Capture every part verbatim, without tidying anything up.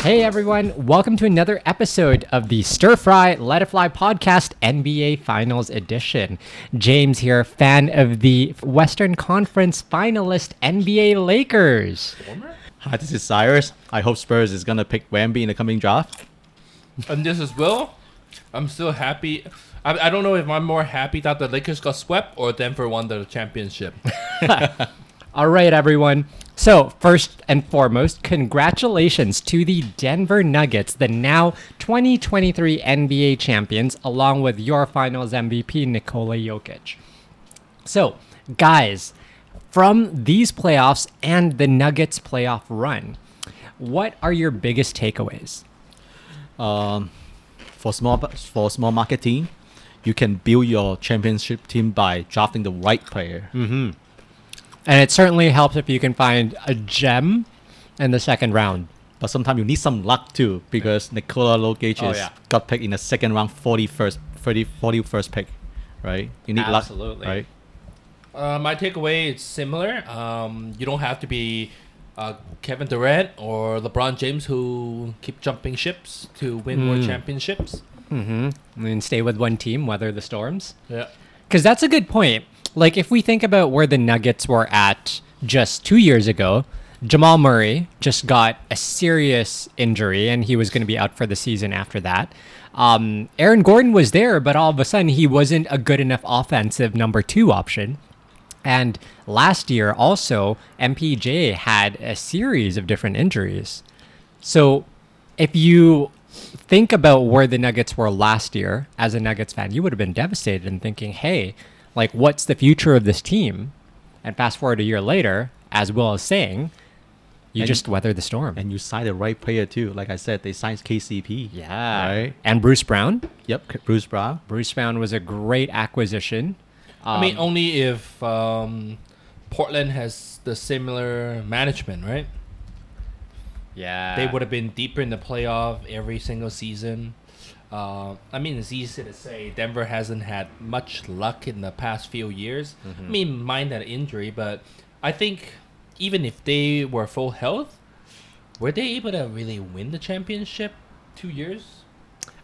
Hey everyone, welcome to another episode of the Stir Fry Let It Fly podcast, N B A Finals edition. James here, fan of the Western Conference finalist N B A Lakers. Hi, this is Cyrus. I hope Spurs is going to pick Wemby in the coming draft. And this is Will. I'm still happy. I, I don't know if I'm more happy that the Lakers got swept or Denver won the championship. All right, everyone. So, first and foremost, congratulations to the Denver Nuggets, the now twenty twenty-three N B A champions, along with your Finals M V P, Nikola Jokic. So, guys, from these playoffs and the Nuggets playoff run, what are your biggest takeaways? Um, for small for small market team, you can build your championship team by drafting the right player. Mm-hmm. And it certainly helps if you can find a gem in the second round. But sometimes you need some luck too, because Nikola Jokic oh, yeah. got picked in the second round, forty-first, thirty, forty-first pick, right? You need Absolutely. luck, right? Uh, my takeaway is similar. Um, you don't have to be uh, Kevin Durant or LeBron James who keep jumping ships to win mm. more championships. Mm-hmm. And stay with one team, weather the storms. Yeah. Because that's a good point. Like, if we think about where the Nuggets were at just two years ago, Jamal Murray just got a serious injury, and he was going to be out for the season after that. Um, Aaron Gordon was there, but all of a sudden, he wasn't a good enough offensive number two option. And last year, also, M P J had a series of different injuries. So, if you think about where the Nuggets were last year, as a Nuggets fan, you would have been devastated and thinking, hey, like, what's the future of this team? And fast forward a year later, as Will is saying, you and just weather the storm. And you sign the right player, too. Like I said, they signed K C P. Yeah. Right? And Bruce Brown. Yep, Bruce Brown. Bruce Brown was a great acquisition. Um, I mean, only if um, Portland has the similar management, right? Yeah. They would have been deeper in the playoff every single season. Uh, I mean, it's easy to say Denver hasn't had much luck in the past few years. Mm-hmm. I mean, mind that injury, but I think even if they were full health, were they able to really win the championship two years?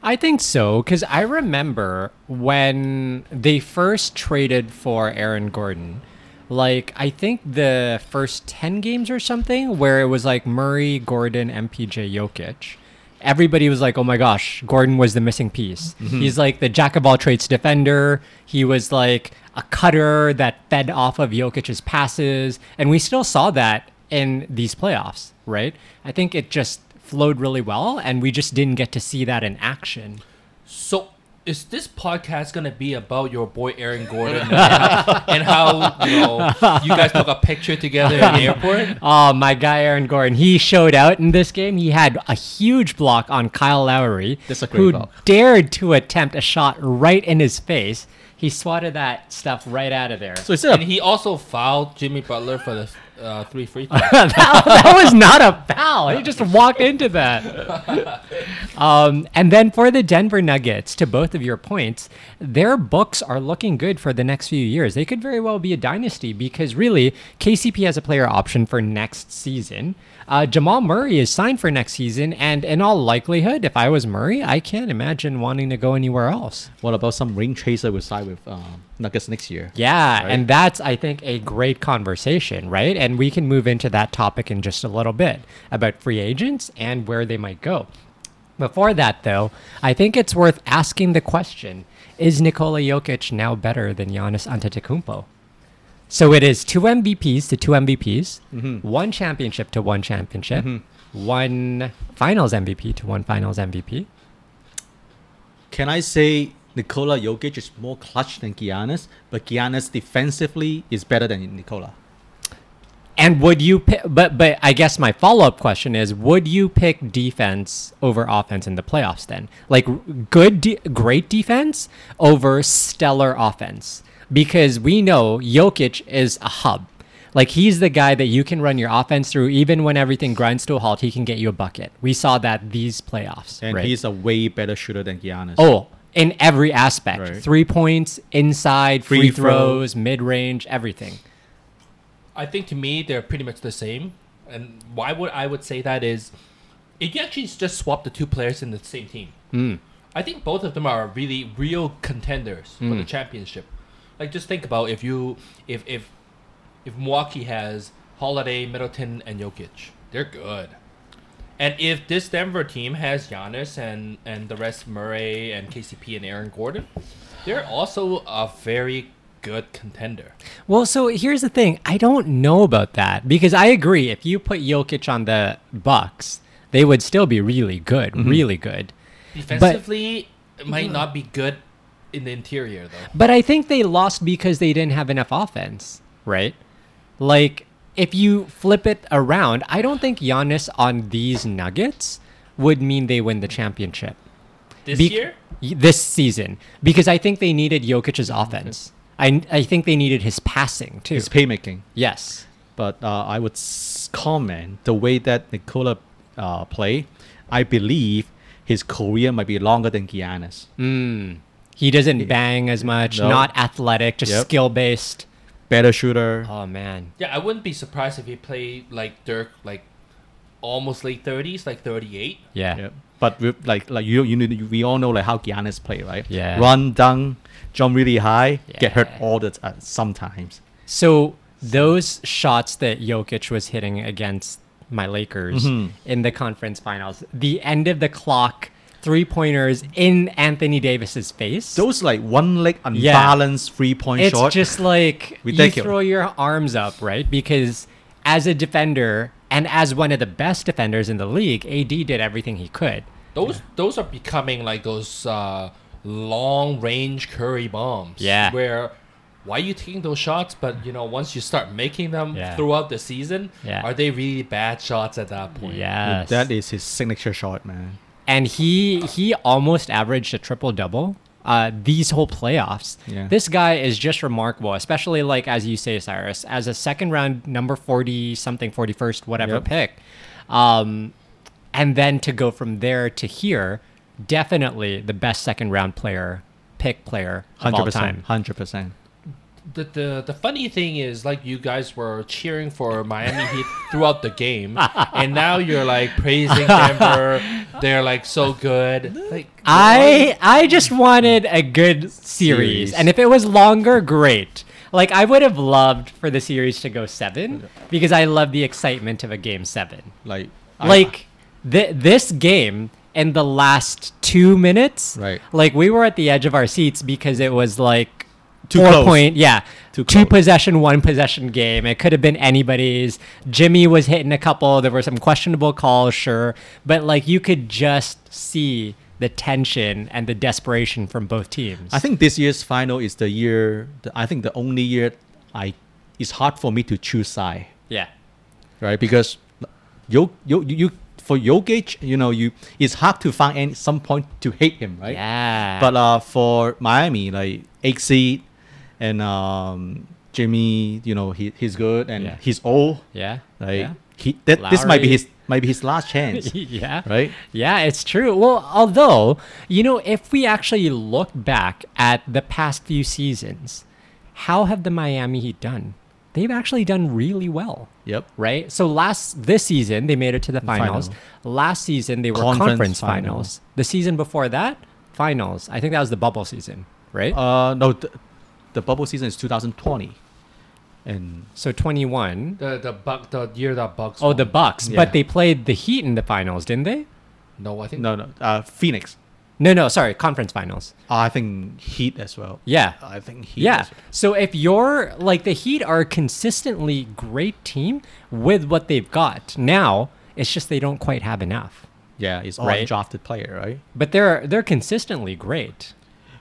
I think so, because I remember when they first traded for Aaron Gordon, like, I think the first ten games or something, where it was like Murray, Gordon, M P J, Jokic. Everybody was like, oh my gosh, Gordon was the missing piece. Mm-hmm. He's like the jack-of-all-trades defender. He was like a cutter that fed off of Jokic's passes. And we still saw that in these playoffs, right? I think it just flowed really well, and we just didn't get to see that in action. So is this podcast going to be about your boy Aaron Gordon and, how, and how, you know, you guys took a picture together at the airport? Oh, my guy Aaron Gordon. He showed out in this game. He had a huge block on Kyle Lowry, who block. dared to attempt a shot right in his face. He swatted that stuff right out of there. So it's and a- he also fouled Jimmy Butler for the uh, three free throws. that, that was not a foul. He just walked into that. um, and then for the Denver Nuggets, to both of your points, their books are looking good for the next few years. They could very well be a dynasty because really K C P has a player option for next season. Uh, Jamal Murray is signed for next season, and in all likelihood, if I was Murray, I can't imagine wanting to go anywhere else. What about some ring chaser would side with um, Nuggets next year? Yeah, right? And that's, I think, a great conversation, right? And we can move into that topic in just a little bit about free agents and where they might go. Before that, though, I think it's worth asking the question, is Nikola Jokic now better than Giannis Antetokounmpo? So it is two M V Ps to two M V Ps, mm-hmm. one championship to one championship, mm-hmm. one Finals M V P to one Finals M V P. Can I say Nikola Jokic is more clutch than Giannis, but Giannis defensively is better than Nikola? And would you pick, but but I guess my follow-up question is, would you pick defense over offense in the playoffs then? Like good, de- great defense over stellar offense? Because we know Jokic is a hub. Like, he's the guy that you can run your offense through. Even when everything grinds to a halt, he can get you a bucket. We saw that these playoffs. And right? He's a way better shooter than Giannis. Oh, in every aspect. Right. Three points, inside, free, free throws, throw. mid-range, everything. I think to me, they're pretty much the same. And why would I would say that is, if you actually just swap the two players in the same team, mm. I think both of them are really real contenders mm. for the championship. Like, just think about if you if if if Milwaukee has Holiday, Middleton, and Jokic, they're good. And if this Denver team has Giannis and, and the rest Murray and K C P and Aaron Gordon, they're also a very good contender. Well, so here's the thing. I don't know about that because I agree. If you put Jokic on the Bucks, they would still be really good, mm-hmm. really good. Defensively, but, it might not be good in the interior, though. But I think they lost because they didn't have enough offense, right? Like, if you flip it around, I don't think Giannis on these Nuggets would mean they win the championship. This Be- year? This season. Because I think they needed Jokic's offense. I, I think they needed his passing, too. His playmaking. Yes. But uh, I would comment the way that Nikola uh, played, I believe his career might be longer than Giannis. Mm. He doesn't bang as much, no. not athletic, just yep. skill-based. Better shooter. Oh, man. Yeah, I wouldn't be surprised if he played like Dirk, like almost late thirties, like thirty-eight. Yeah. yeah. But with, like like you you need, we all know like how Giannis play, right? Yeah. Run, dunk, jump really high, yeah. get hurt all the time sometimes. So those shots that Jokic was hitting against my Lakers mm-hmm. in the conference finals, the end of the clock three-pointers in Anthony Davis's face. Those like one-leg unbalanced yeah. three-point it's shot. It's just like ridiculous. You throw your arms up, right? Because as a defender and as one of the best defenders in the league, A D did everything he could. Those yeah. those are becoming like those uh, long-range Curry bombs. Yeah. Where why are you taking those shots? But you know, once you start making them yeah. throughout the season, yeah. are they really bad shots at that point? Yes. That is his signature shot, man. And he he almost averaged a triple-double uh, these whole playoffs. Yeah. This guy is just remarkable, especially like, as you say, Cyrus, as a second-round number forty-something, forty-first, whatever yep. pick. Um, and then to go from there to here, definitely the best second-round player, pick player of all time. one hundred percent. The, the the funny thing is, like, you guys were cheering for Miami Heat throughout the game, and now you're like praising Denver. They're like so good. Like, I I just wanted a good series, and if it was longer, great. Like, I would have loved for the series to go seven because I love the excitement of a game seven. Like like I, th- this game in the last two minutes, right? Like, we were at the edge of our seats because it was like. Too Four close. point, yeah. Too close. Two possession, one possession game. It could have been anybody's. Jimmy was hitting a couple. There were some questionable calls, sure. But, like, you could just see the tension and the desperation from both teams. I think this year's final is the year, I think the only year I it's hard for me to choose side. Yeah. Right? Because you, you, you, for Jokic, you know, you it's hard to find any, some point to hate him, right? Yeah. But uh, for Miami, like, eight seed, and um, Jimmy, you know, he he's good and yeah. he's old. Yeah, like yeah. he that Lowry. This might be his might be his last chance. yeah, right. Yeah, it's true. Well, although, you know, if we actually look back at the past few seasons, how have the Miami Heat done? They've actually done really well. Yep. Right. So last this season they made it to the finals. Final. Last season they were conference, conference finals. finals. The season before that, finals. I think that was the bubble season, right? Uh, no. Th- The bubble season is two thousand twenty, and so twenty-one. The the buck the year that Bucks. Oh, won. The Bucks, yeah. But they played the Heat in the finals, didn't they? No, I think no, no. Uh, Phoenix. No, no, sorry, conference finals. Uh, I think Heat as well. Yeah, I think Heat. Yeah. As well. So if you're like the Heat are a consistently great team with what they've got now, it's just they don't quite have enough. Yeah, it's all right? Drafted player, right? But they're they're consistently great.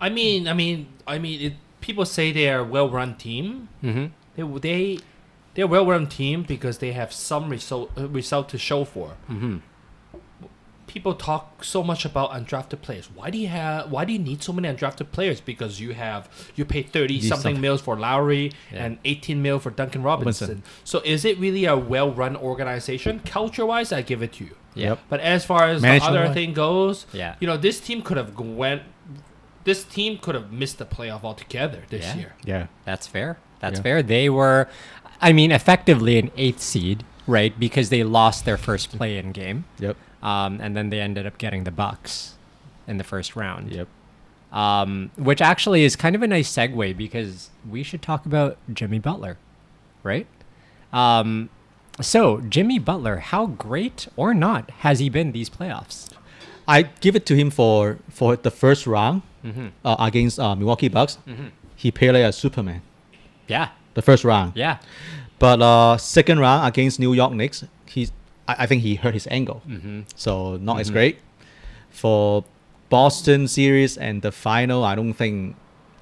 I mean, I mean, I mean it. People say they are a well-run team. Mm-hmm. They they they're a well-run team because they have some result result to show for. Mm-hmm. people talk so much about undrafted players. Why do you have? Why do you need so many undrafted players? Because you have you pay thirty something mils for Lowry yeah. and eighteen mil for Duncan Robinson. Robinson. So is it really a well-run organization? Culture wise, I give it to you. Yep. But as far as Management the other wise. thing goes, yeah. you know, this team could have went. This team could have missed the playoff altogether this yeah. year. Yeah, that's fair. That's yeah. fair. They were, I mean, effectively an eighth seed, right? Because they lost their first play-in game. Yep. Um, and then they ended up getting the Bucks in the first round. Yep. Um, which actually is kind of a nice segue because we should talk about Jimmy Butler, right? Um, so Jimmy Butler, how great or not has he been these playoffs? I give it to him for, for the first round mm-hmm. uh, against uh, Milwaukee Bucks. Mm-hmm. He played like a Superman. Yeah. The first round. Yeah. But uh, second round against New York Knicks, he, I, I think he hurt his ankle. Mm-hmm. So not mm-hmm. as great. For Boston series and the final, I don't think,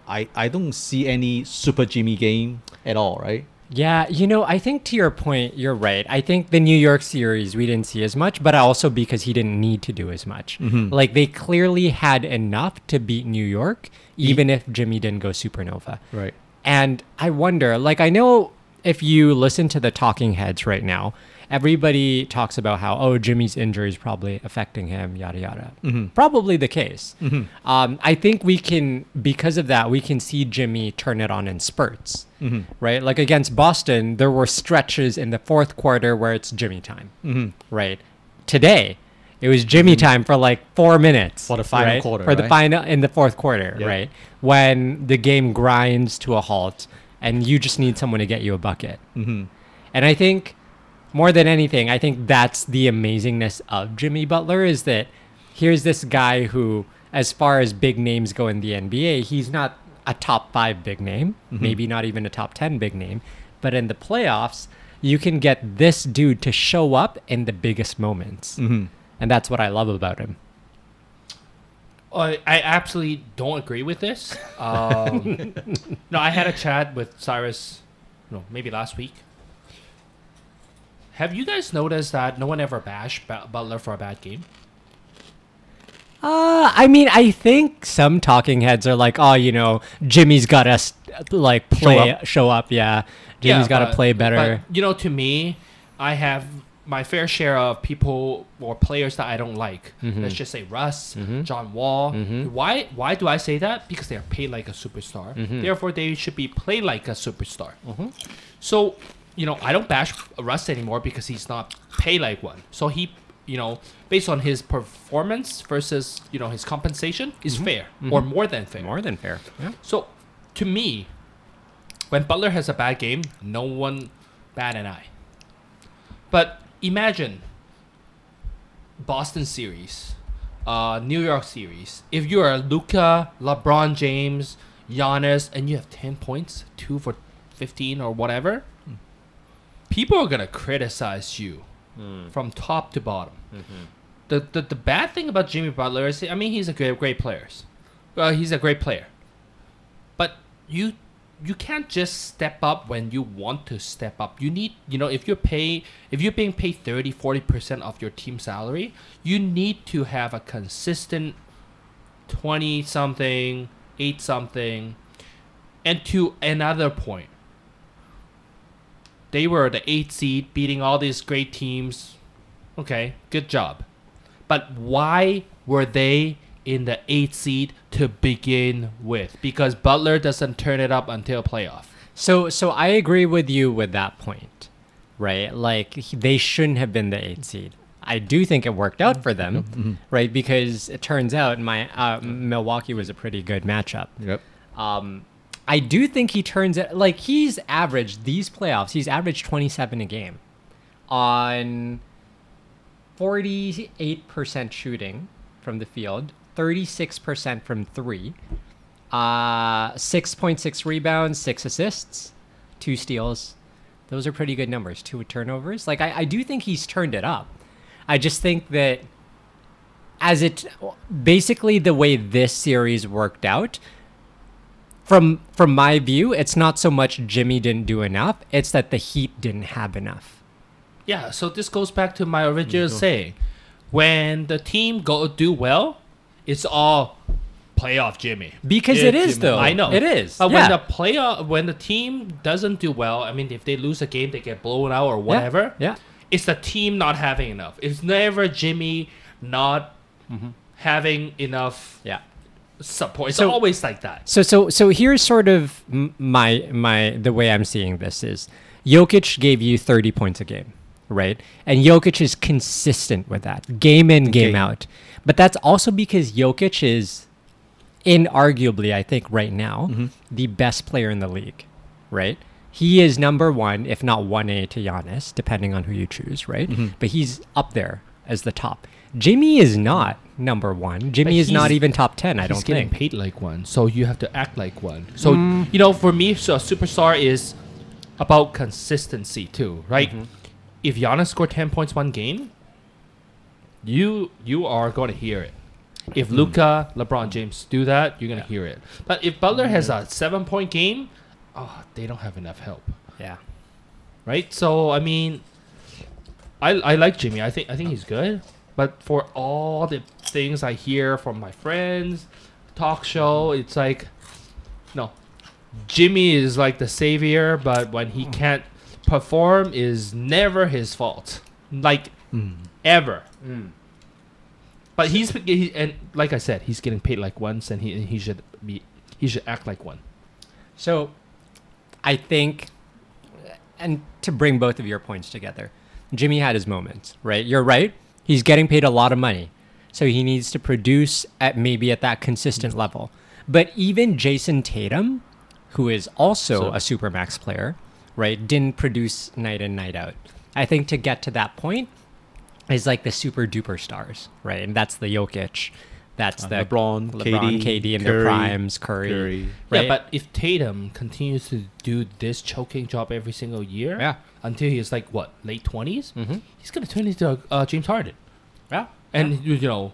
I, I don't see any Super Jimmy game at all, right? Yeah, you know, I think to your point, you're right. I think the New York series, we didn't see as much, but also because he didn't need to do as much. Mm-hmm. Like, they clearly had enough to beat New York, even he- if Jimmy didn't go supernova. Right. And I wonder, like, I know if you listen to the talking heads right now, everybody talks about how, oh, Jimmy's injury is probably affecting him, yada, yada. Mm-hmm. Probably the case. Mm-hmm. Um, I think we can, because of that, we can see Jimmy turn it on in spurts, mm-hmm. right? Like against Boston, there were stretches in the fourth quarter where it's Jimmy time, mm-hmm. right? Today, it was Jimmy mm-hmm. time for like four minutes. For the final right? quarter, For right? the final, in the fourth quarter, yep. right? When the game grinds to a halt and you just need someone to get you a bucket. Mm-hmm. And I think... more than anything, I think that's the amazingness of Jimmy Butler is that here's this guy who, as far as big names go in the N B A, he's not a top five big name, mm-hmm. maybe not even a top ten big name. But in the playoffs, you can get this dude to show up in the biggest moments. Mm-hmm. And that's what I love about him. I absolutely don't agree with this. Um, no, I had a chat with Cyrus, no, maybe last week. Have you guys noticed that no one ever bashed Butler for a bad game? Uh, I mean, I think some talking heads are like, oh, you know, Jimmy's got to like play, show up. Show up yeah, Jimmy's yeah, got to play better. But, you know, to me, I have my fair share of people or players that I don't like. Mm-hmm. Let's just say Russ, mm-hmm. John Wall. Mm-hmm. Why? Why do I say that? Because they are paid like a superstar. Mm-hmm. Therefore, they should be played like a superstar. Mm-hmm. So. You know, I don't bash Russ anymore because he's not paid like one. So he, you know, based on his performance versus, you know, his compensation is mm-hmm. fair mm-hmm. or more than fair. More than fair. Yeah. So to me, when Butler has a bad game, no one bat an eye. But imagine Boston series, uh, New York series. If you are Luka, LeBron James, Giannis, and you have ten points, two for fifteen or whatever... people are going to criticize you mm. from top to bottom. Mm-hmm. The, the the bad thing about Jimmy Butler is, I mean, he's a great, great player. Uh, he's a great player. But you you can't just step up when you want to step up. You need, you know, if you're, pay, if you're being paid thirty, forty percent of your team salary, you need to have a consistent twenty-something, eight-something. And to another point, they were the eighth seed, beating all these great teams. Okay, good job. But why were they in the eighth seed to begin with? Because Butler doesn't turn it up until playoff. So, so I agree with you with that point, right? Like, they shouldn't have been the eighth seed. I do think it worked out for them, mm-hmm. right? Because it turns out my uh, Milwaukee was a pretty good matchup. Yep. Um, I do think he turns it like he's averaged these playoffs. He's averaged twenty-seven a game on forty-eight percent shooting from the field, thirty-six percent from three, uh, six point six rebounds, six assists, two steals. Those are pretty good numbers. Two turnovers. Like I, I do think he's turned it up. I just think that as it basically the way this series worked out. From from my view, it's not so much Jimmy didn't do enough. It's that the Heat didn't have enough. Yeah, so this goes back to my original saying. when the team go do well, it's all playoff Jimmy. Because it, it is, Jimmy. though. I know. It is. But yeah. when, the playoff, when the team doesn't do well, I mean, if they lose a game, they get blown out or whatever. Yeah. yeah. It's the team not having enough. It's never Jimmy not mm-hmm. having enough yeah. support. It's so, always like that. So so so here's sort of my my the way I'm seeing this is Jokic gave you thirty points a game, right? And Jokic is consistent with that, game in, game, game out. But that's also because Jokic is inarguably, I think, right now, mm-hmm. the best player in the league, right? He is number one, if not one A to Giannis, depending on who you choose, right? Mm-hmm. But he's up there as the top. Jimmy is not number one. Jimmy is not even top ten, I don't think. He's getting paid like one, so you have to act like one. So, mm. you know, for me, so a superstar is about consistency too, right? Mm-hmm. If Giannis scored ten points one game, you you are going to hear it. If mm. Luka, LeBron James do that, you're going to yeah. hear it. But if Butler mm-hmm. has a seven-point game, oh, they don't have enough help. Yeah. Right? So, I mean, I I like Jimmy. I think I think he's good. But for all the things I hear from my friends, talk show, it's like, no. Jimmy is like the savior, but when he can't perform, is never his fault. Like, mm. ever. Mm. But he's, he, and like I said, he's getting paid like once, and he, and he should be, he should act like one. So, I think, and to bring both of your points together, Jimmy had his moments, right? You're right. He's getting paid a lot of money. So he needs to produce at maybe at that consistent level. But even Jason Tatum, who is also so, a Supermax player, right, didn't produce night in, night out. I think to get to that point is like the super duper stars, right? And that's the Jokic. That's uh, the LeBron, LeBron, K D in their primes, Curry. Curry. Right? Yeah, but if Tatum continues to do this choking job every single year yeah. until he's like, what, late twenties? Mm-hmm. He's going to turn into uh, James Harden. Yeah. And, yeah. you know,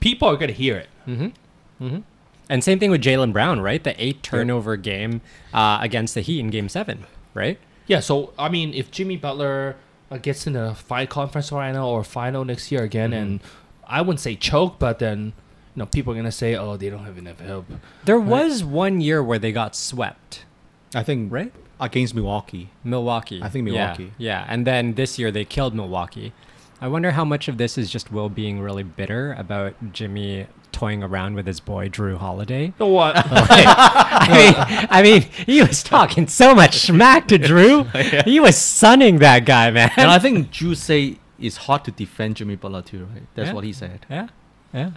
people are going to hear it. Mm-hmm. Mm-hmm. And same thing with Jaylen Brown, right? The eight turnover yeah. game uh, against the Heat in game seven, right? Yeah, so, I mean, if Jimmy Butler uh, gets in the final conference final or final next year again mm-hmm. and I wouldn't say choke, but then you know people are gonna say, "Oh, they don't have enough help." There right? was one year where they got swept. I think right against Milwaukee. Milwaukee. I think Milwaukee. Yeah, yeah. And then this year they killed Milwaukee. I wonder how much of this is just Will being really bitter about Jimmy toying around with his boy Jrue Holiday. No, what? Okay. I mean, I mean, he was talking so much smack to Jrue. yeah. He was sunning that guy, man. And I think Jrue say. It's hard to defend Jimmy Butler too, right? That's yeah. what he said. Yeah, yeah.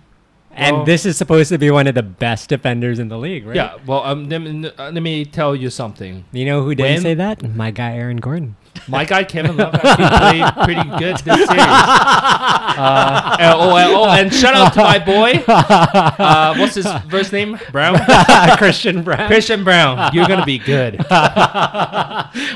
And well, this is supposed to be one of the best defenders in the league, right? Yeah. Well, um, let me, let me tell you something. You know who didn't when, say that? My guy Aaron Gordon. My guy Kevin Love actually played pretty good this series. Uh, and, oh, and, oh, and shout out to my boy. Uh, what's his first name? Brown? Christian Brown. Christian Brown. You're going to be good.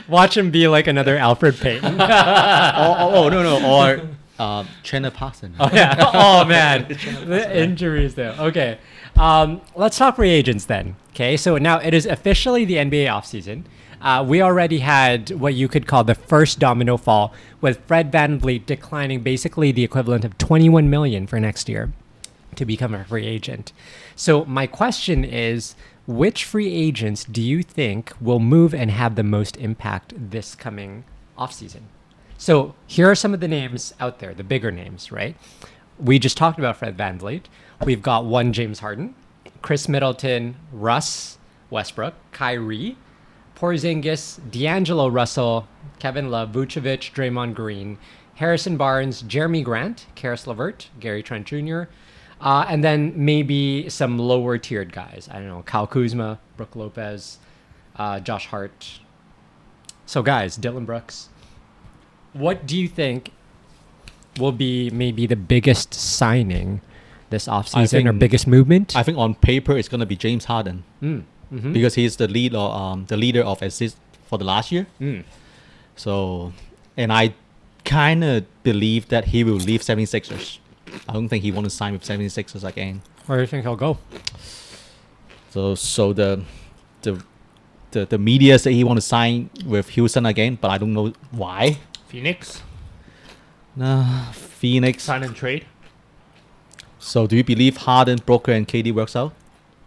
Watch him be like another Alfred Payton. oh, oh, oh, no, no. Or uh, Chandler Parsons. Oh, yeah. oh, man. The injuries, though. Okay. Um, let's talk free agents then. Okay. So now it is officially the N B A offseason. Uh, we already had what you could call the first domino fall with Fred VanVleet declining basically the equivalent of twenty-one million dollars for next year to become a free agent. So my question is, which free agents do you think will move and have the most impact this coming offseason? So here are some of the names out there, the bigger names, right? We just talked about Fred VanVleet. We've got one James Harden, Chris Middleton, Russ Westbrook, Kyrie, Porzingis, D'Angelo Russell, Kevin Love, Vucevic, Draymond Green, Harrison Barnes, Jeremy Grant, Karis LeVert, Gary Trent Junior, uh, and then maybe some lower-tiered guys. I don't know, Kyle Kuzma, Brook Lopez, uh, Josh Hart. So guys, Dylan Brooks, what do you think will be maybe the biggest signing this offseason think, or biggest movement? I think on paper it's going to be James Harden. Mm. Mm-hmm. Because he's the lead or um, the leader of assists for the last year, mm. so and I kind of believe that he will leave 76ers. I don't think he wants to sign with 76ers again. Where do you think he'll go? So so the the the, the media say he wants to sign with Houston again, but I don't know why. Phoenix? No, Phoenix. Sign and trade. So do you believe Harden, Booker, and K D works out?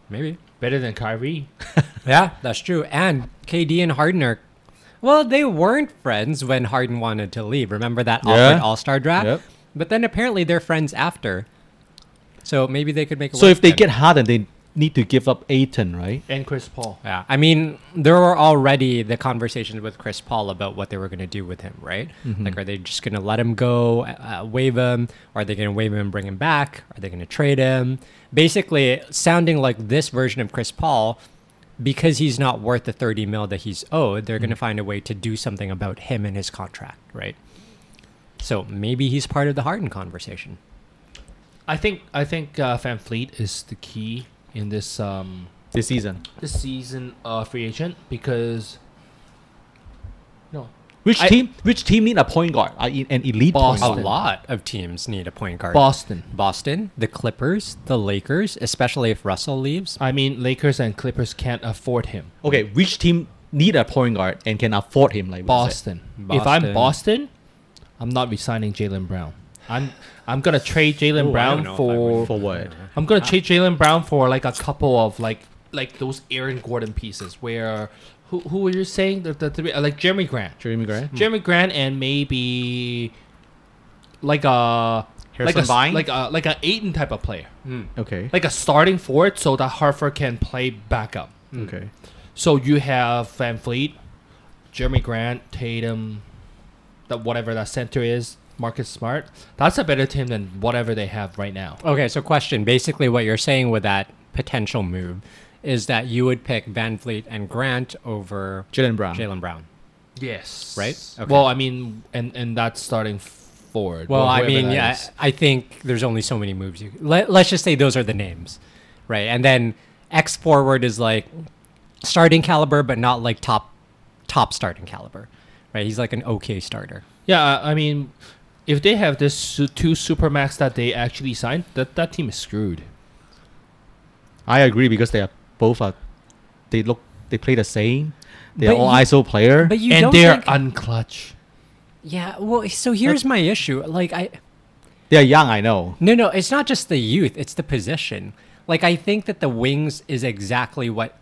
Maybe. Better than Kyrie. Yeah, that's true. And K D and Harden are... Well, they weren't friends when Harden wanted to leave. Remember that yeah. All-Star draft? Yep. But then apparently they're friends after. So maybe they could make a So if they then. get Harden, they need to give up Ayton, right? And Chris Paul. Yeah. I mean, there were already the conversations with Chris Paul about what they were going to do with him, right? Mm-hmm. Like, are they just going to let him go, uh, waive him? Or are they going to waive him and bring him back? Are they going to trade him? Basically, sounding like this version of Chris Paul... Because he's not worth the thirty mil that he's owed, they're mm-hmm. going to find a way to do something about him and his contract, right? So maybe he's part of the Harden conversation. I think I think uh, VanVleet is the key in this um, this season. This season uh, free agent because no, which I, team which team need a point guard? An elite Boston. point guard. A lot of teams need a point guard. Boston, Boston, the Clippers, the Lakers, especially if Russell leaves. I mean, Lakers and Clippers can't afford him. Okay, which team need a point guard and can afford him? Like Boston. Boston. If I'm Boston, I'm not resigning Jaylen Brown. I'm I'm gonna trade Jaylen Ooh, Brown for for what? I'm gonna trade Jaylen Brown for like a couple of like like those Aaron Gordon pieces where. Who who were you saying? The, the three, like Jeremy Grant. Jeremy Grant. Hmm. Jeremy Grant and maybe like a Harrison like a Vine? like a like a Ayton type of player. Hmm. Okay. Like a starting forward so that Harford can play backup. Hmm. Okay. So you have VanVleet, Jeremy Grant, Tatum, that whatever that center is, Marcus Smart. That's a better team than whatever they have right now. Okay, so question. Basically what you're saying with that potential move is that you would pick VanVleet and Grant over Jaylen Brown. Jaylen Brown. Yes. Right? Okay. Well, I mean, and, and that's starting forward. Well, I mean, yeah, is. I think there's only so many moves. you. Let, let's just say those are the names, right? And then X forward is like starting caliber, but not like top top starting caliber, right? He's like an okay starter. Yeah, I mean, if they have this two supermax that they actually signed, that, that team is screwed. I agree because they are... Both are, they look, they play the same. They're but all you, I S O player, but you and don't they're think, unclutch. Yeah, well, so here's That's, my issue. Like I, they're young, I know. No, no, it's not just the youth; it's the position. Like I think that the wings is exactly what.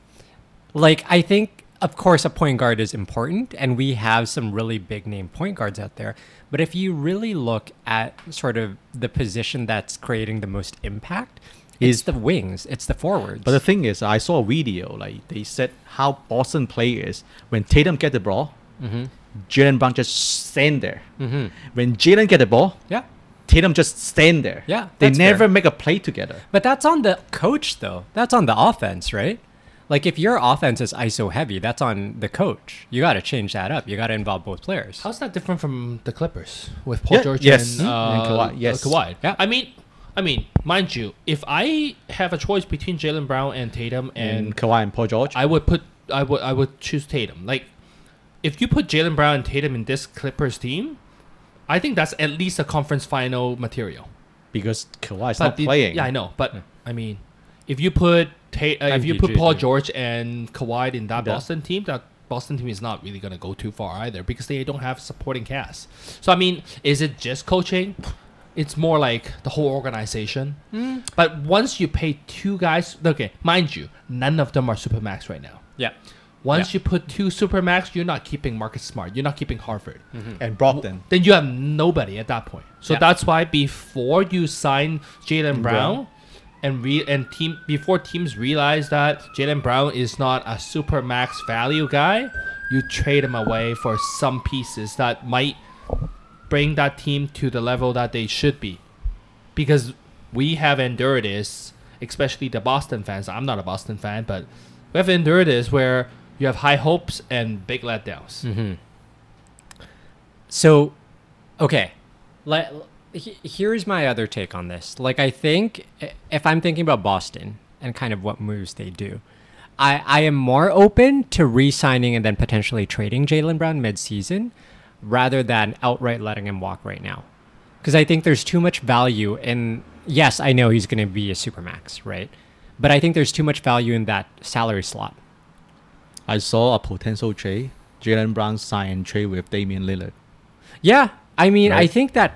Like I think, of course, a point guard is important, and we have some really big name point guards out there. But if you really look at sort of the position that's creating the most impact. It's the wings. It's the forwards. But the thing is, I saw a video. Like they said how Boston players, when Tatum get the ball, mm-hmm. Jaylen Brown just stand there. Mm-hmm. When Jaylen get the ball, yeah, Tatum just stand there. Yeah, they never fair. make a play together. But that's on the coach, though. That's on the offense, right? Like if your offense is I S O heavy, that's on the coach. You got to change that up. You got to involve both players. How's that different from the Clippers with Paul yeah, George yes. and, uh, and Kawhi? Yes, Kawhi. Yeah, I mean. I mean, mind you, if I have a choice between Jaylen Brown and Tatum and, and Kawhi and Paul George, I would put I would I would choose Tatum. Like, if you put Jaylen Brown and Tatum in this Clippers team, I think that's at least a conference final material. Because Kawhi's but not the, playing. Yeah, I know, but yeah. I mean, if you put ta- uh, if you put Paul George and Kawhi in that yeah. Boston team, that Boston team is not really going to go too far either because they don't have supporting cast. So I mean, is it just coaching? It's more like the whole organization. Mm. But once you pay two guys... Okay, mind you, none of them are Supermax right now. Yeah. Once yeah. you put two Supermax, you're not keeping Marcus Smart. You're not keeping Harford. Mm-hmm. And Brockton. Then you have nobody at that point. So yeah. that's why before you sign Jaylen Brown, yeah. and re- and team before teams realize that Jaylen Brown is not a Supermax value guy, you trade him away for some pieces that might... bring that team to the level that they should be. Because we have endured this, especially the Boston fans. I'm not a Boston fan, but we have endured this where you have high hopes and big letdowns. Mm-hmm. So, okay. Let, here's my other take on this. Like, I think if I'm thinking about Boston and kind of what moves they do, I, I am more open to re-signing and then potentially trading Jaylen Brown mid-season rather than outright letting him walk right now. Because I think there's too much value in... Yes, I know he's going to be a supermax, right? But I think there's too much value in that salary slot. I saw a potential trade. Jaylen Brown signed and trade with Damian Lillard. Yeah, I mean, right? I think that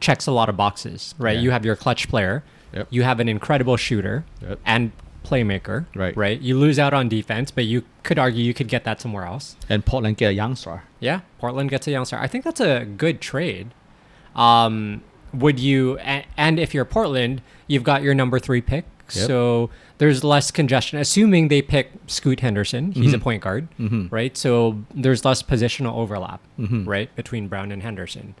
checks a lot of boxes, right? Yeah. You have your clutch player, yep. you have an incredible shooter yep. and playmaker, right. right? You lose out on defense, but you could argue you could get that somewhere else. And Portland get a young star. Yeah, Portland gets a young star. I think that's a good trade. Um, would you, and, and if you're Portland, you've got your number three pick. Yep. So there's less congestion, assuming they pick Scoot Henderson. He's mm-hmm. a point guard, mm-hmm. right? So there's less positional overlap, mm-hmm. right, between Brown and Henderson.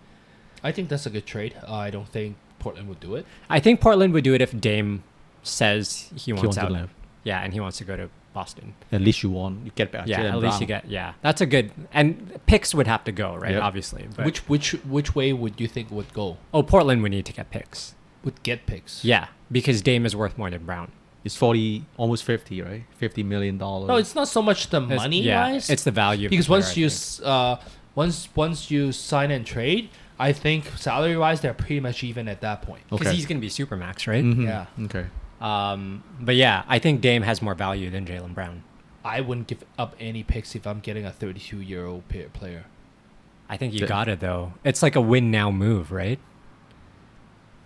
I think that's a good trade. Uh, I don't think Portland would do it. I think Portland would do it if Dame says he wants, he wants out. To live. Yeah, and he wants to go to Boston. At least you won. You get back. Yeah, Jaylen at least Brown. You get. Yeah, that's a good. And picks would have to go, right? Yep. Obviously. But which which which way would you think would go? Oh, Portland would need to get picks. Would get picks. Yeah, because Dame is worth more than Brown. It's forty, almost fifty, right? Fifty million dollars. No, it's not so much the money yeah, wise. It's the value. Because once player, you uh, once once you sign and trade, I think salary wise they're pretty much even at that point. Because okay. he's gonna be supermax, right? Mm-hmm. Yeah. Okay. Um, but yeah, I think Dame has more value than Jaylen Brown. I wouldn't give up any picks if I'm getting a thirty-two-year-old player. I think you the, got it though. It's like a win now move, right?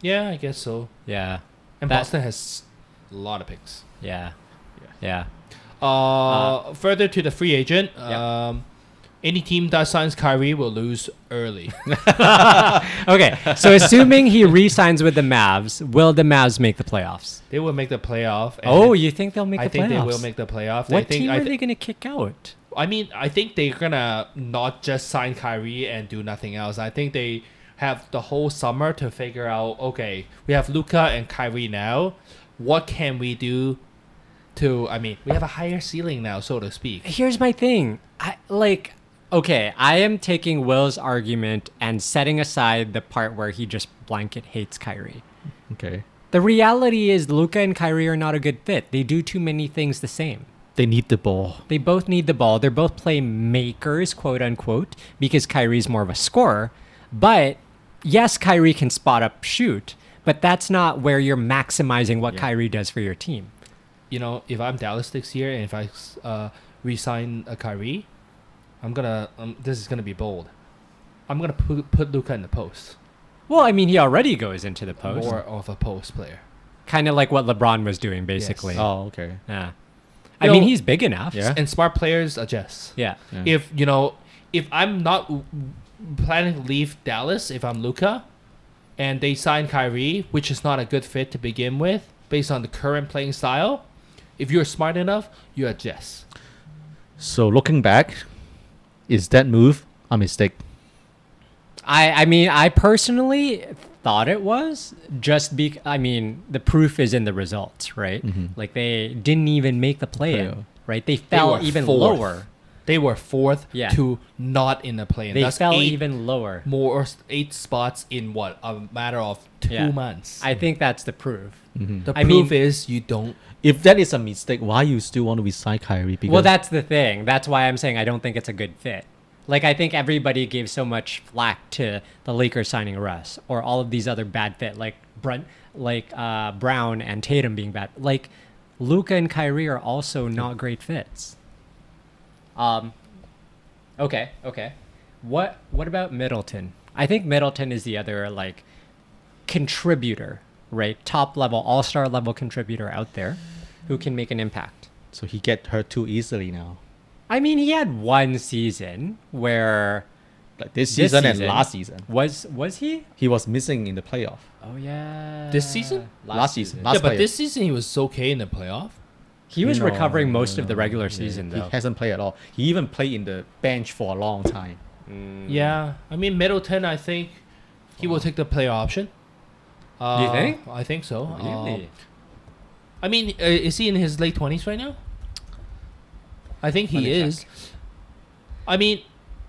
Yeah, I guess so. Yeah. And that, Boston has a lot of picks. Yeah. Yeah. yeah. Uh, uh, further to the free agent, yeah. um, any team that signs Kyrie will lose early. Okay. So assuming he re-signs with the Mavs, will the Mavs make the playoffs? They will make the playoff. And oh, you think they'll make I the playoffs? I think they will make the playoff. What I think, team are I th- they going to kick out? I mean, I think they're going to not just sign Kyrie and do nothing else. I think they... have the whole summer to figure out, okay, we have Luka and Kyrie now. What can we do to, I mean, we have a higher ceiling now, so to speak. Here's my thing. I, like, okay, I am taking Will's argument and setting aside the part where he just blanket hates Kyrie. Okay. The reality is Luka and Kyrie are not a good fit. They do too many things the same. They need the ball. They both need the ball. They're both playmakers, quote unquote, because Kyrie's more of a scorer. But... yes, Kyrie can spot up shoot, but that's not where you're maximizing what yeah. Kyrie does for your team. You know, if I'm Dallas next year and if I uh, re-sign a Kyrie, I'm gonna. Um, this is gonna be bold. I'm gonna put put Luka in the post. Well, I mean, he already goes into the post. More of a post player. Kind of like what LeBron was doing, basically. Yes. Oh, okay. Yeah. I you mean, know, he's big enough. Yeah. And smart players adjust. Yeah. yeah. If you know, if I'm not. planning to leave Dallas if I'm Luka and they sign Kyrie, which is not a good fit to begin with based on the current playing style, if you're smart enough, you adjust. So looking back, is that move a mistake? I, I mean, I personally thought it was just be. I mean, the proof is in the results, right? Mm-hmm. Like they didn't even make the play-in, right? They fell they even fourth. lower. They were fourth yeah. to not in the play-in. They That's fell even lower. More eight spots in what? A matter of two yeah. months. I think that's the proof. Mm-hmm. The I proof mean, is you don't... If that is a mistake, why you still want to resign Kyrie? Because well, that's the thing. That's why I'm saying I don't think it's a good fit. Like, I think everybody gave so much flack to the Lakers signing Russ or all of these other bad fit, like Brunt, like uh, Brown and Tatum being bad. Like, Luka and Kyrie are also not great fits. Um, okay, okay. What what about Middleton? I think Middleton is the other like contributor, right? Top level, all star level contributor out there, who can make an impact. So he get hurt too easily now. I mean, he had one season where, like this season, this season and last season was was he? He was missing in the playoff. Oh yeah. This season? Last, last season. season. Last yeah, playoff. But this season he was okay in the playoff. He was no, recovering most no, of the regular season, yeah. though. He hasn't played at all. He even played in the bench for a long time. Mm. Yeah. I mean, Middleton, I think he will take the player option. Uh, Do you think? I think so. Really? Uh, I mean, uh, is he in his late twenties right now? I think he is. Check. I mean,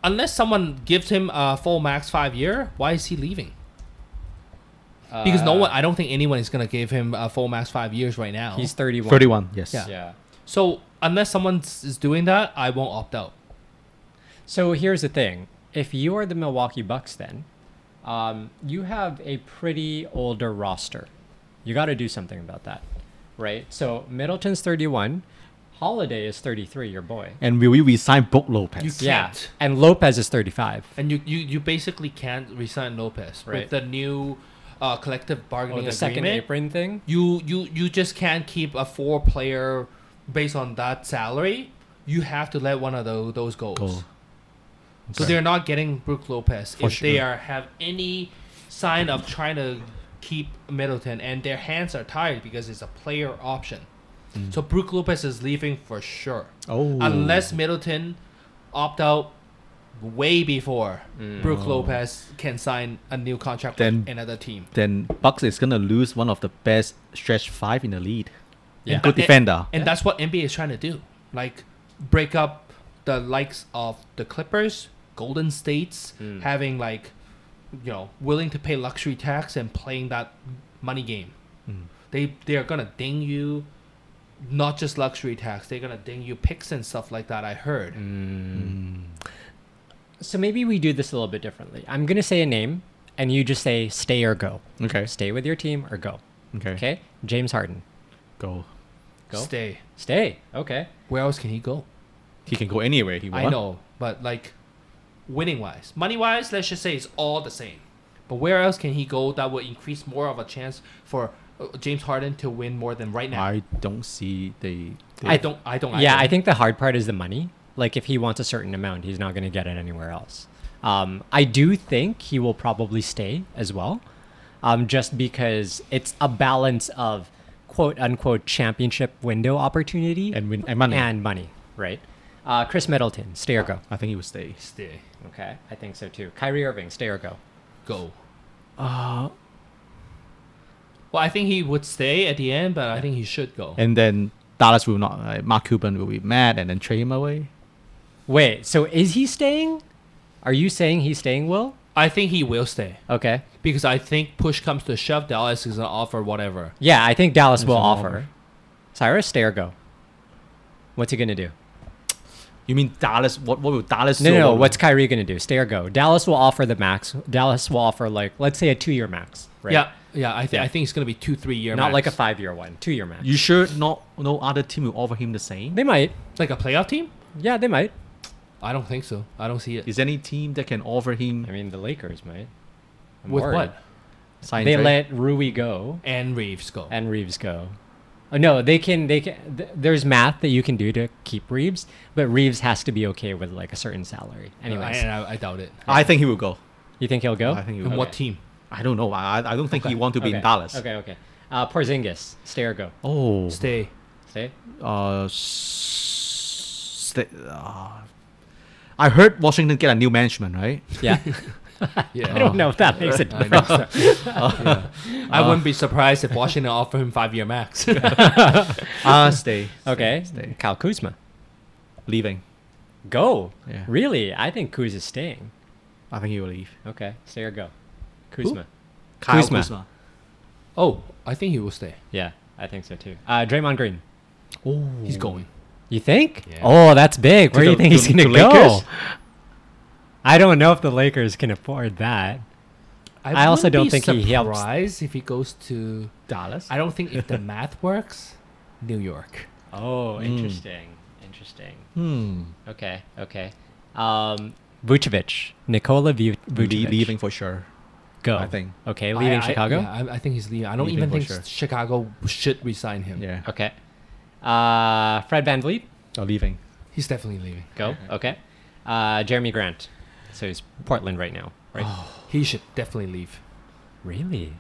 unless someone gives him a full max five-year, why is he leaving? Because no one, I don't think anyone is going to give him a full max five years right now. He's thirty-one. thirty-one, yes. Yeah. yeah. So unless someone is doing that, I won't opt out. So here's the thing. If you are the Milwaukee Bucks then, um, you have a pretty older roster. You got to do something about that, right? So Middleton's thirty-one. Holiday is thirty-three, your boy. And we, we, we signed Brook Lopez. You can't. Yeah. And Lopez is thirty-five. And you, you, you basically can't resign Lopez. Right. With the new uh, collective bargaining agreement. Oh, the agreement, second apron thing? You, you, you just can't keep a four-player based on that salary. You have to let one of the, those goals. Goal. So they're not getting Brook Lopez. For if sure. they are have any sign of trying to keep Middleton, and their hands are tied because it's a player option. Mm. So Brook Lopez is leaving for sure. Oh. Unless Middleton opt out way before mm. Brook oh. Lopez can sign a new contract then, with another team. Then Bucks is going to lose one of the best stretch five in the league. Yeah. And good and, defender. And yeah. that's what N B A is trying to do. Like, break up the likes of the Clippers, Golden States, mm. having like, you know, willing to pay luxury tax and playing that money game. Mm. They they are gonna ding you, not just luxury tax. They're gonna ding you picks and stuff like that. I heard. Mm. Mm. So maybe we do this a little bit differently. I'm gonna say a name, and you just say stay or go. Okay. Stay with your team or go. Okay. Okay. James Harden. Go. Go. Stay. Stay. Okay. Where else can he go? He can go anywhere he wants. I know, but like, winning-wise, money-wise, let's just say it's all the same. But where else can he go that would increase more of a chance for James Harden to win more than right now? I don't see the. the I don't. I don't. Yeah, I, don't. I think the hard part is the money. Like, if he wants a certain amount, he's not going to get it anywhere else. Um, I do think he will probably stay as well, um, just because it's a balance of quote-unquote championship window opportunity and, win- and money and money, right? Uh, Chris Middleton, stay or go? I think he would stay. Stay. Okay, I think so too. Kyrie Irving, stay or go? Go. Uh, well, I think he would stay at the end, but I think he should go. And then Dallas will not. Uh, Mark Cuban will be mad and then trade him away. Wait, so is he staying? Are you saying he's staying, Will? I think he will stay. Okay. Because I think push comes to shove, Dallas is going to offer whatever. Yeah, I think Dallas There's will offer. Offer. Cyrus, stay or go? What's he going to do? You mean Dallas? What What will Dallas do? No, no, no. What's Kyrie going to do? Stay or go? Dallas will offer the max. Dallas will offer, like, let's say a two-year max, right? Yeah, yeah. I, th- yeah. I think it's going to be two, three-year max. Not like a five-year one. Two-year max. You sure not, no other team will offer him the same? They might. Like a playoff team? Yeah, they might. I don't think so. I don't see it. Is any team that can offer him... I mean, the Lakers might. I'm With worried. What? Science they rate? Let Rui go. And Reeves go. And Reeves go. No, they can. They can. Th- there's math that you can do to keep Reeves, but Reeves has to be okay with like a certain salary. Anyways, and I, I doubt it. Yeah. I think he will go. You think he'll go? I think he will. And okay. What team? I don't know. I I don't think okay. he want to be okay. in Dallas. Okay, okay. Uh, Porzingis, stay or go? Oh, stay, stay. Uh, stay. Uh, I heard Washington get a new management, right? Yeah. Yeah. I don't know if that makes it. I, know, so. yeah. I uh, wouldn't be surprised if Washington offered him five-year max. Ah, uh, stay. Okay. Stay. Kyle Kuzma, leaving. Go. Yeah. Really, I think Kuz is staying. I think he will leave. Okay, stay or go. Kuzma. Who? Kyle Kuzma. Kuzma. Oh, I think he will stay. Yeah, I think so too. Uh, Draymond Green. Oh, he's going. You think? Yeah. Oh, that's big. Where do you think he's gonna go? I don't know if the Lakers can afford that. I, I also don't think he helps. Surprised if he goes to Dallas. I don't think if the math works, New York. Oh, mm. interesting, interesting. Hmm. Okay, okay. Um, Vucevic, Nikola Vucevic, Le- leaving for sure. Go. I think. Okay, leaving I, I, Chicago. Yeah, I, I think he's leaving. I don't leaving even think sure. Chicago should resign him. Yeah. Okay. Uh, Fred VanVleet. Oh, leaving. He's definitely leaving. Go. Okay. Uh, Jeremy Grant. So he's Portland right now, right? Oh, he should definitely leave. Really?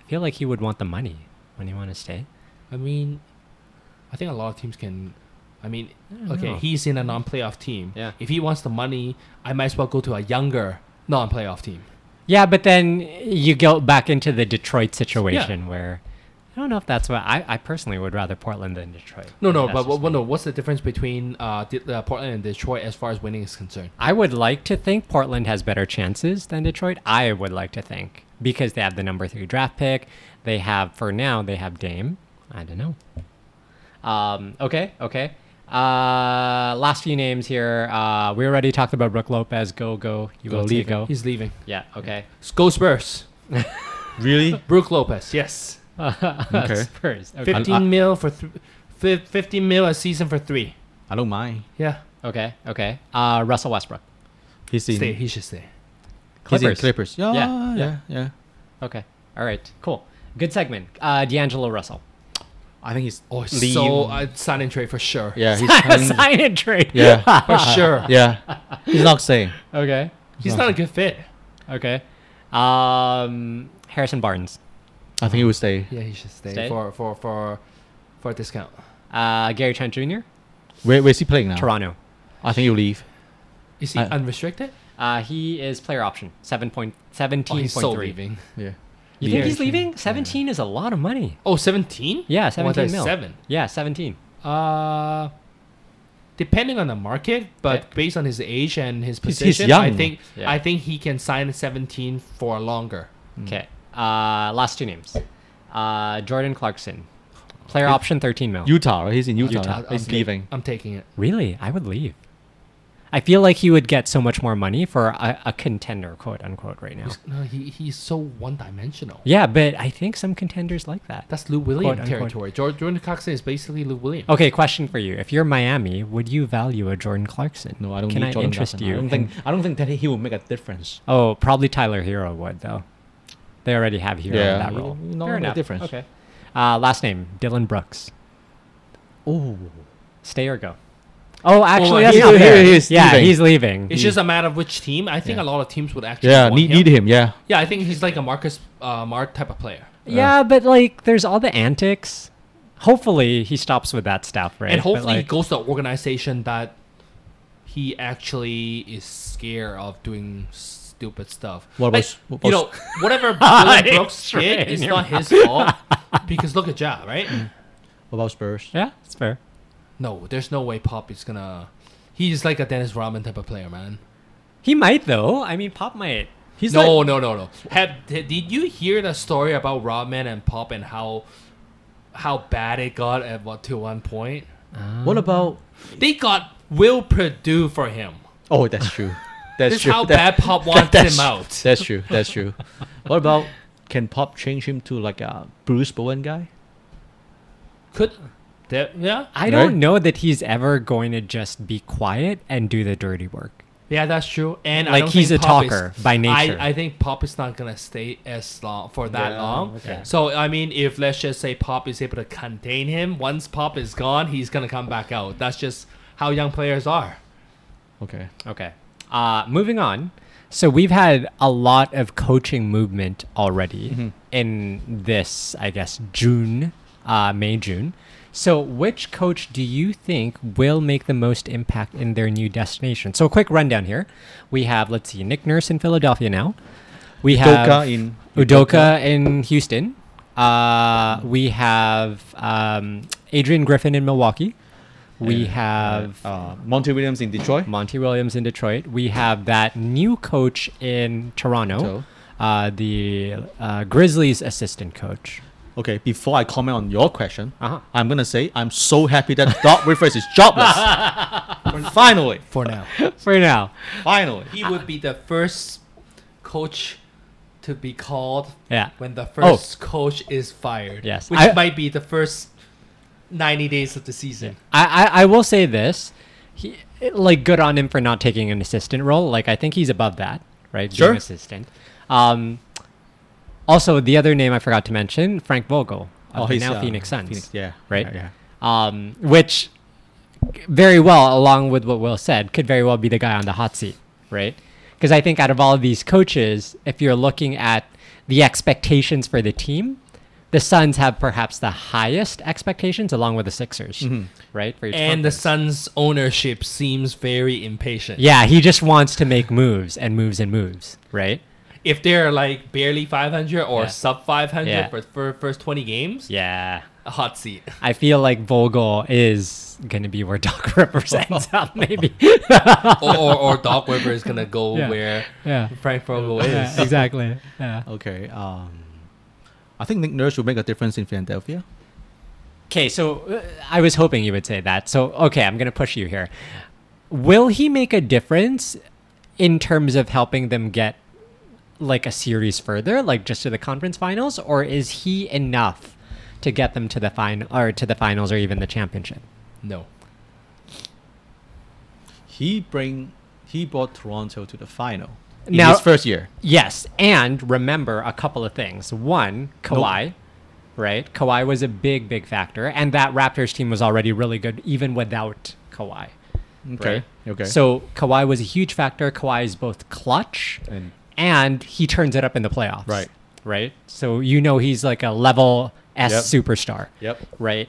I feel like he would want the money. When he want to stay? I mean, I think a lot of teams can... I mean, I okay, know. He's in a non-playoff team. Yeah. If he wants the money, I might as well go to a younger non-playoff team. Yeah, but then you go back into the Detroit situation yeah. where... I don't know if that's what... I, I personally would rather Portland than Detroit. No, no, but well, no, what's the difference between uh, De- uh, Portland and Detroit as far as winning is concerned? I would like to think Portland has better chances than Detroit. I would like to think. Because they have the number three draft pick. They have, for now, they have Dame. I don't know. Um, okay, okay. Uh, last few names here. Uh, we already talked about Brook Lopez. Go, go. You go, leave. Go. He's leaving. Yeah, okay. Go Spurs. Really? Brook Lopez, yes. Uh, okay. Spurs. Okay. fifteen I, I, mil for th- fifty mil a season for three. I don't mind. Yeah. Okay. Okay. Uh, Russell Westbrook. He's in, stay. He should stay. Clippers. He's in Clippers. Yeah yeah, yeah. yeah. Yeah. Okay. All right. Cool. Good segment. Uh, D'Angelo Russell. I think he's oh, he's so uh, sign and trade for sure. Yeah, he's sign and trade. Yeah, for sure. Yeah, he's not staying. Okay, he's, he's not, not a good fit. Okay, um, Harrison Barnes. I think he would stay. Yeah, he should stay, stay? for for for for a discount. Uh, Gary Trent Junior Where where's he playing now? Toronto. I think he'll leave. Is he uh, unrestricted? Uh, he is player option. Seven point seventeen. Oh, he's so leaving. Yeah. You think he's leaving? seventeen yeah. is a lot of money. Oh, seventeen? Yeah, seventeen mil. Seven. Yeah, seventeen. Uh, depending on the market, but yeah. based on his age and his position, he's, he's young. I think yeah. I think he can sign seventeen for longer. Okay. Mm. Uh, last two names. Uh, Jordan Clarkson, player it, option, thirteen mil. Utah. He's in Utah. Utah. He's I'm leaving. Ta- I'm taking it. Really? I would leave. I feel like he would get so much more money for a, a contender, quote unquote, right now. He's, no, he he's so one-dimensional. Yeah, but I think some contenders like that. That's Lou Williams quote, territory. Jordan, Jordan Clarkson is basically Lou Williams. Okay, question for you: if you're Miami, would you value a Jordan Clarkson? No, I don't. Can need I Jordan interest Clarkson. you? I don't think I don't think that he will make a difference. Oh, probably Tyler Hero would though. They already have Hero yeah. in that role. No, Fair no enough. difference. Okay. Uh, last name: Dylan Brooks. Oh, stay or go. Oh, actually, well, that's not fair. He yeah, leaving. he's leaving. It's he, just a matter of which team. I think yeah. a lot of teams would actually yeah, want need, him. need him. Yeah, yeah. I think he's like a Marcus uh, Smart type of player. Yeah, uh. but like, there's all the antics. Hopefully, he stops with that stuff, right? And hopefully, like, he goes to an organization that he actually is scared of doing stupid stuff. What like, was, what you was, know, whatever Dylan Brooks did is not his fault because look at Ja, right? Mm. What about Spurs? Yeah, it's fair. No, there's no way Pop is gonna... He's like a Dennis Rodman type of player, man. He might, though. I mean, Pop might... He's No, like... no, no, no. Have, did you hear the story about Rodman and Pop and how how bad it got at what, to one point? Um, what about... They got Will Perdue for him. Oh, that's true. That's true. how that, bad Pop wants that, him out. That's true. That's true. What about... Can Pop change him to like a Bruce Bowen guy? Could... That, yeah, I right. don't know that he's ever going to just be quiet and do the dirty work. Yeah, that's true. And like I don't he's think a Pop talker is, by nature. I, I think Pop is not gonna stay as long for that yeah, long. Okay. So I mean, if let's just say Pop is able to contain him, once Pop is gone, he's gonna come back out. That's just how young players are. Okay. Okay. Uh, moving on. So we've had a lot of coaching movement already mm-hmm. in this, I guess, June, uh, May, June. So which coach do you think will make the most impact in their new destination? So a quick rundown here. We have, let's see, Nick Nurse in Philadelphia now. We have Udoka in, Udoka in Houston. Uh, we have um, Adrian Griffin in Milwaukee. We have... Uh, uh, Monty Williams in Detroit. Monty Williams in Detroit. We have that new coach in Toronto, so. uh, the uh, Grizzlies assistant coach. Okay, before I comment on your question, uh-huh. I'm going to say I'm so happy that Doc Rivers is jobless. Finally. For now. For now. Finally. He would be the first coach to be called yeah. when the first oh. coach is fired. Yes. Which I, might be the first ninety days of the season. I, I, I will say this. He, like, good on him for not taking an assistant role. Like, I think he's above that, right? Sure. Being assistant. Um... Also, the other name I forgot to mention, Frank Vogel of oh, the now uh, Phoenix Suns. Phoenix, yeah. Right? Yeah. yeah. Um, which, very well, along with what Will said, could very well be the guy on the hot seat, right? Because I think out of all of these coaches, if you're looking at the expectations for the team, the Suns have perhaps the highest expectations along with the Sixers, mm-hmm. right? For each and conference. The Suns' ownership seems very impatient. Yeah, he just wants to make moves and moves and moves, right? If they're like barely five hundred or yeah. sub five hundred yeah. for, for first twenty games, yeah, a hot seat. I feel like Vogel is gonna be where Doc Rivers ends up, maybe. or, or or Doc Rivers is gonna go yeah. where yeah. Frank Vogel is. Yeah, exactly. Yeah. Okay. Um, I think Nick Nurse will make a difference in Philadelphia. Okay, so uh, I was hoping you would say that. So okay, I'm gonna push you here. Will he make a difference in terms of helping them get? Like a series further, like just to the conference finals, or is he enough to get them to the final or to the finals or even the championship. No. He bring he brought Toronto to the final in now, his first year. Yes, and remember a couple of things. One, Kawhi. Nope. Right? Kawhi was a big, big factor. And that Raptors team was already really good, even without Kawhi. Okay. Right? Okay. So Kawhi was a huge factor. Kawhi is both clutch and, and he turns it up in the playoffs. Right. Right? So you know he's like a level S yep. superstar. Yep. Right?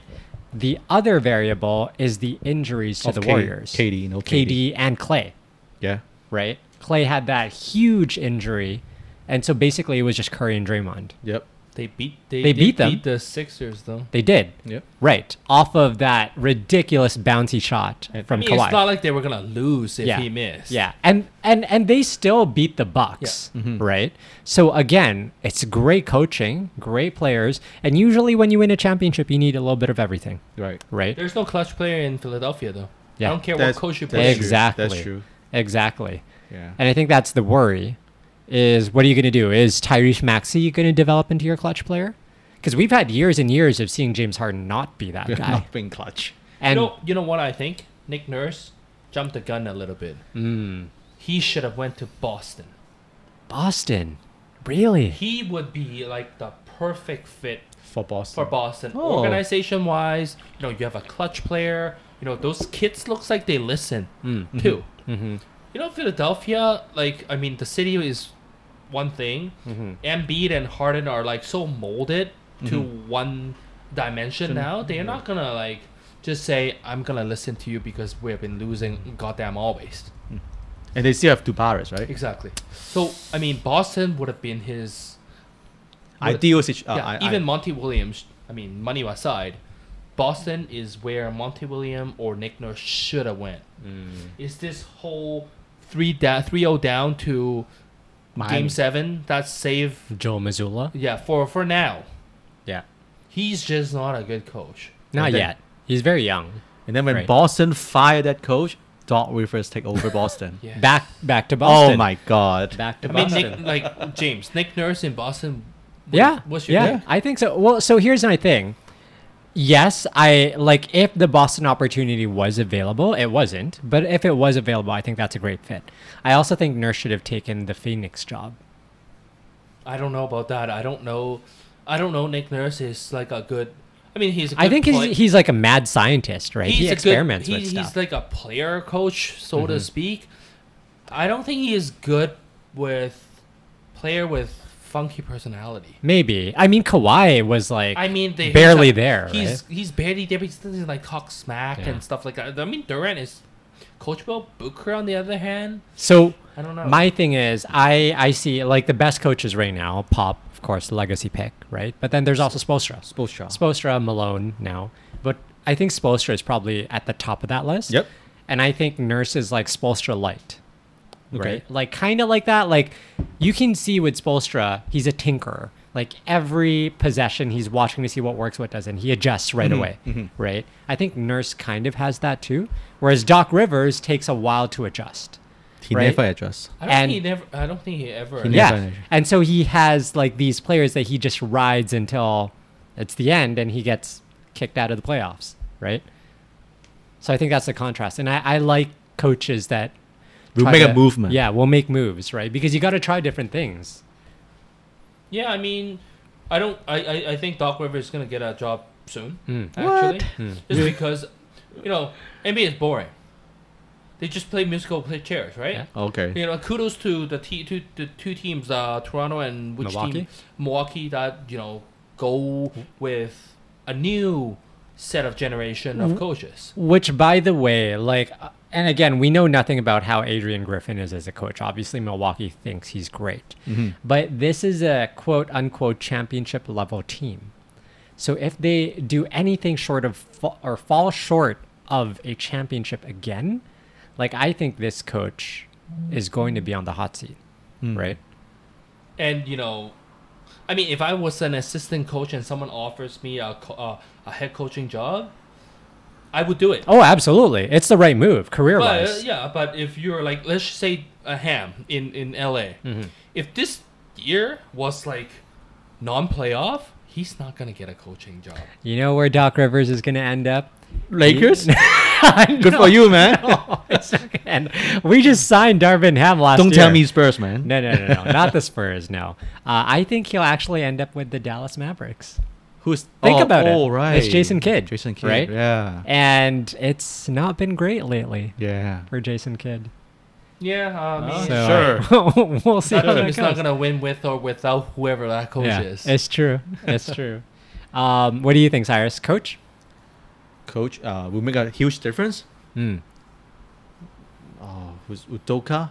The other variable is the injuries to of the K- Warriors. K D, no K D. K D and Clay. Yeah. Right? Clay had that huge injury. And so basically it was just Curry and Draymond. Yep. They beat they, they beat, they beat the Sixers, though. They did. Yep. Right. Off of that ridiculous bouncy shot and, from I mean, Kawhi. It's not like they were going to lose if yeah. he missed. Yeah. And, and and they still beat the Bucks, yeah. mm-hmm. right? So, again, it's great coaching, great players. And usually when you win a championship, you need a little bit of everything. Right. Right. There's no clutch player in Philadelphia, though. Yeah. I don't care that's, what coach you play. Exactly. That's true. Exactly. Yeah. And I think that's the worry. Is what are you going to do? Is Tyrese Maxey going to develop into your clutch player? Because we've had years and years of seeing James Harden not be that guy. Not being clutch. And you know, you know what I think? Nick Nurse jumped the gun a little bit. Mm. He should have went to Boston. Boston? Really? He would be like the perfect fit for Boston. For Boston. Oh. Organization-wise, you know, you have a clutch player. You know, those kids looks like they listen mm. too. Mm-hmm. You know, Philadelphia, like, I mean, the city is one thing. Mm-hmm. Embiid and Harden are, like, so molded mm-hmm. to one dimension so, now. They're yeah. not going to, like, just say, I'm going to listen to you because we have been losing goddamn always. And they still have Tobias, right? Exactly. So, I mean, Boston would have been his... Ideal situation. Yeah, uh, even I, Monty Williams, I mean, money aside... Boston is where Monty Williams or Nick Nurse should have went. Mm. Is this whole three da- three oh down to Miami. Game seven? That's save Joe Mazzulla. Yeah, for for now. Yeah, he's just not a good coach. Not then, yet. He's very young. And then when right. Boston fired that coach, Doc Rivers take over Boston. yes. Back back to Boston. Oh my God. Back to I Boston. Mean, Nick, like James, Nick Nurse in Boston. What, yeah, what's your yeah. Pick? I think so. Well, so here's my thing. Yes, I like if the Boston opportunity was available, it wasn't. But if it was available, I think that's a great fit. I also think Nurse should have taken the Phoenix job. I don't know about that. I don't know. I don't know. Nick Nurse is like a good. I mean, he's. A good I think play- he's he's like a mad scientist, right? He's he experiments good, he, with stuff. He's like a player coach, so mm-hmm. to speak. I don't think he is good with player with. Funky personality. Maybe. I mean, Kawhi was like I mean, they, barely he's like, there. He's right? he's barely there, but he's like talk smack yeah. and stuff like that. I mean, Durant is coachable. Booker, on the other hand. So, I don't know. My thing is, I, I see like the best coaches right now, Pop, of course, legacy pick, right? But then there's also Spoelstra. Spoelstra. Spoelstra, Malone now. But I think Spoelstra is probably at the top of that list. Yep. And I think Nurse is like Spoelstra light. Okay. Right, like kind of like that. Like you can see with Spoelstra, he's a tinkerer. Like every possession, he's watching to see what works, what doesn't. He adjusts right mm-hmm. away. Mm-hmm. Right. I think Nurse kind of has that too. Whereas Doc Rivers takes a while to adjust. He right? never adjusts. I don't and, think he never. I don't think he ever. He yeah. And so he has like these players that he just rides until it's the end, and he gets kicked out of the playoffs. Right. So I think that's the contrast, and I, I like coaches that. We'll make to, a movement. Yeah, we'll make moves, right? Because you got to try different things. Yeah, I mean, I don't. I, I, I think Doc Rivers is gonna get a job soon. Mm. Actually, what? Mm. Just because, you know, N B A is boring. They just play musical play chairs, right? Yeah. Okay. You know, kudos to the t to the two teams, uh, Toronto and which Milwaukee? Team? Milwaukee. That you know go mm-hmm. with a new set of generation mm-hmm. of coaches. Which, by the way, like. And again, we know nothing about how Adrian Griffin is as a coach. Obviously, Milwaukee thinks he's great. Mm-hmm. But this is a quote-unquote championship-level team. So if they do anything short of fa- or fall short of a championship again, like I think this coach is going to be on the hot seat, mm. right? And, you know, I mean, if I was an assistant coach and someone offers me a, co- uh, a head coaching job, I would do it. Oh, absolutely. It's the right move, career-wise. But, uh, yeah, but if you're like, let's say a Ham in, in L A. Mm-hmm. If this year was like non-playoff, he's not going to get a coaching job. You know where Doc Rivers is going to end up? Lakers? Good no, for you, man. No, it's not going to end. We just signed Darvin Ham last Don't year. Don't tell me Spurs, man. No, no, no, no. Not the Spurs, no. Uh, I think he'll actually end up with the Dallas Mavericks. Who's Think oh, about oh, it. Right. It's Jason Kidd. Jason Kidd, right? Yeah. And it's not been great lately. Yeah. For Jason Kidd. Yeah, um, oh, so sure. We'll see. He's not going to win with or without whoever that coach yeah, is. It's true. It's true. Um, what do you think, Cyrus? Coach? Coach uh, will make a huge difference. Mm. Oh, was Udoka?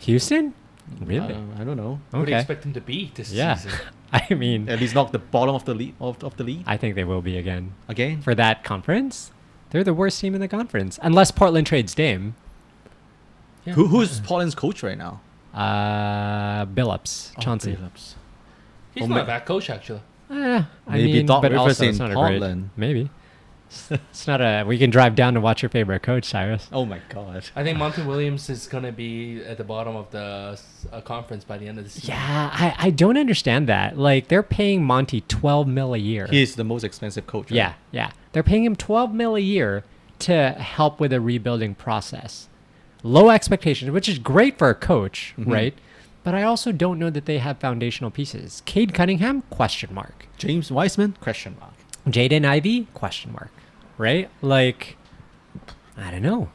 Houston? Really? Uh, I don't know. Okay. What do you expect him to be this yeah. season? I mean, at least not the bottom of the league. Of, of the league. I think they will be again. Again? For that conference? They're the worst team in the conference. Unless Portland trades Dame. Yeah. Who Who's Portland's coach right now? Uh, Billups, oh, Chauncey. Billups. He's well, not a bad coach, actually. Uh, I Maybe mean, Doc but Rivers also in it's not Portland. A great, maybe. It's, it's not a... We can drive down to watch your favorite coach, Cyrus. Oh, my God. I think Monty Williams is going to be at the bottom of the uh, conference by the end of the season. Yeah, I, I don't understand that. Like, they're paying Monty twelve mil a year. He's the most expensive coach. Right? Yeah, yeah. They're paying him twelve mil a year to help with a rebuilding process. Low expectations, which is great for a coach, mm-hmm. right? But I also don't know that they have foundational pieces. Cade Cunningham, question mark. James Wiseman, question mark. Jaden Ivey, question mark, right? Like, I don't know.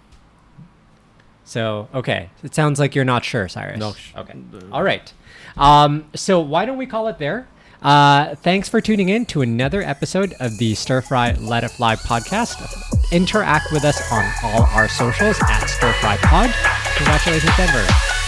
So, okay. It sounds like you're not sure, Cyrus. No. Okay. All right. Um, so why don't we call it there? Uh, thanks for tuning in to another episode of the Stir Fry Let It Fly podcast. Interact with us on all our socials at Stir Fry Pod. Congratulations, Denver.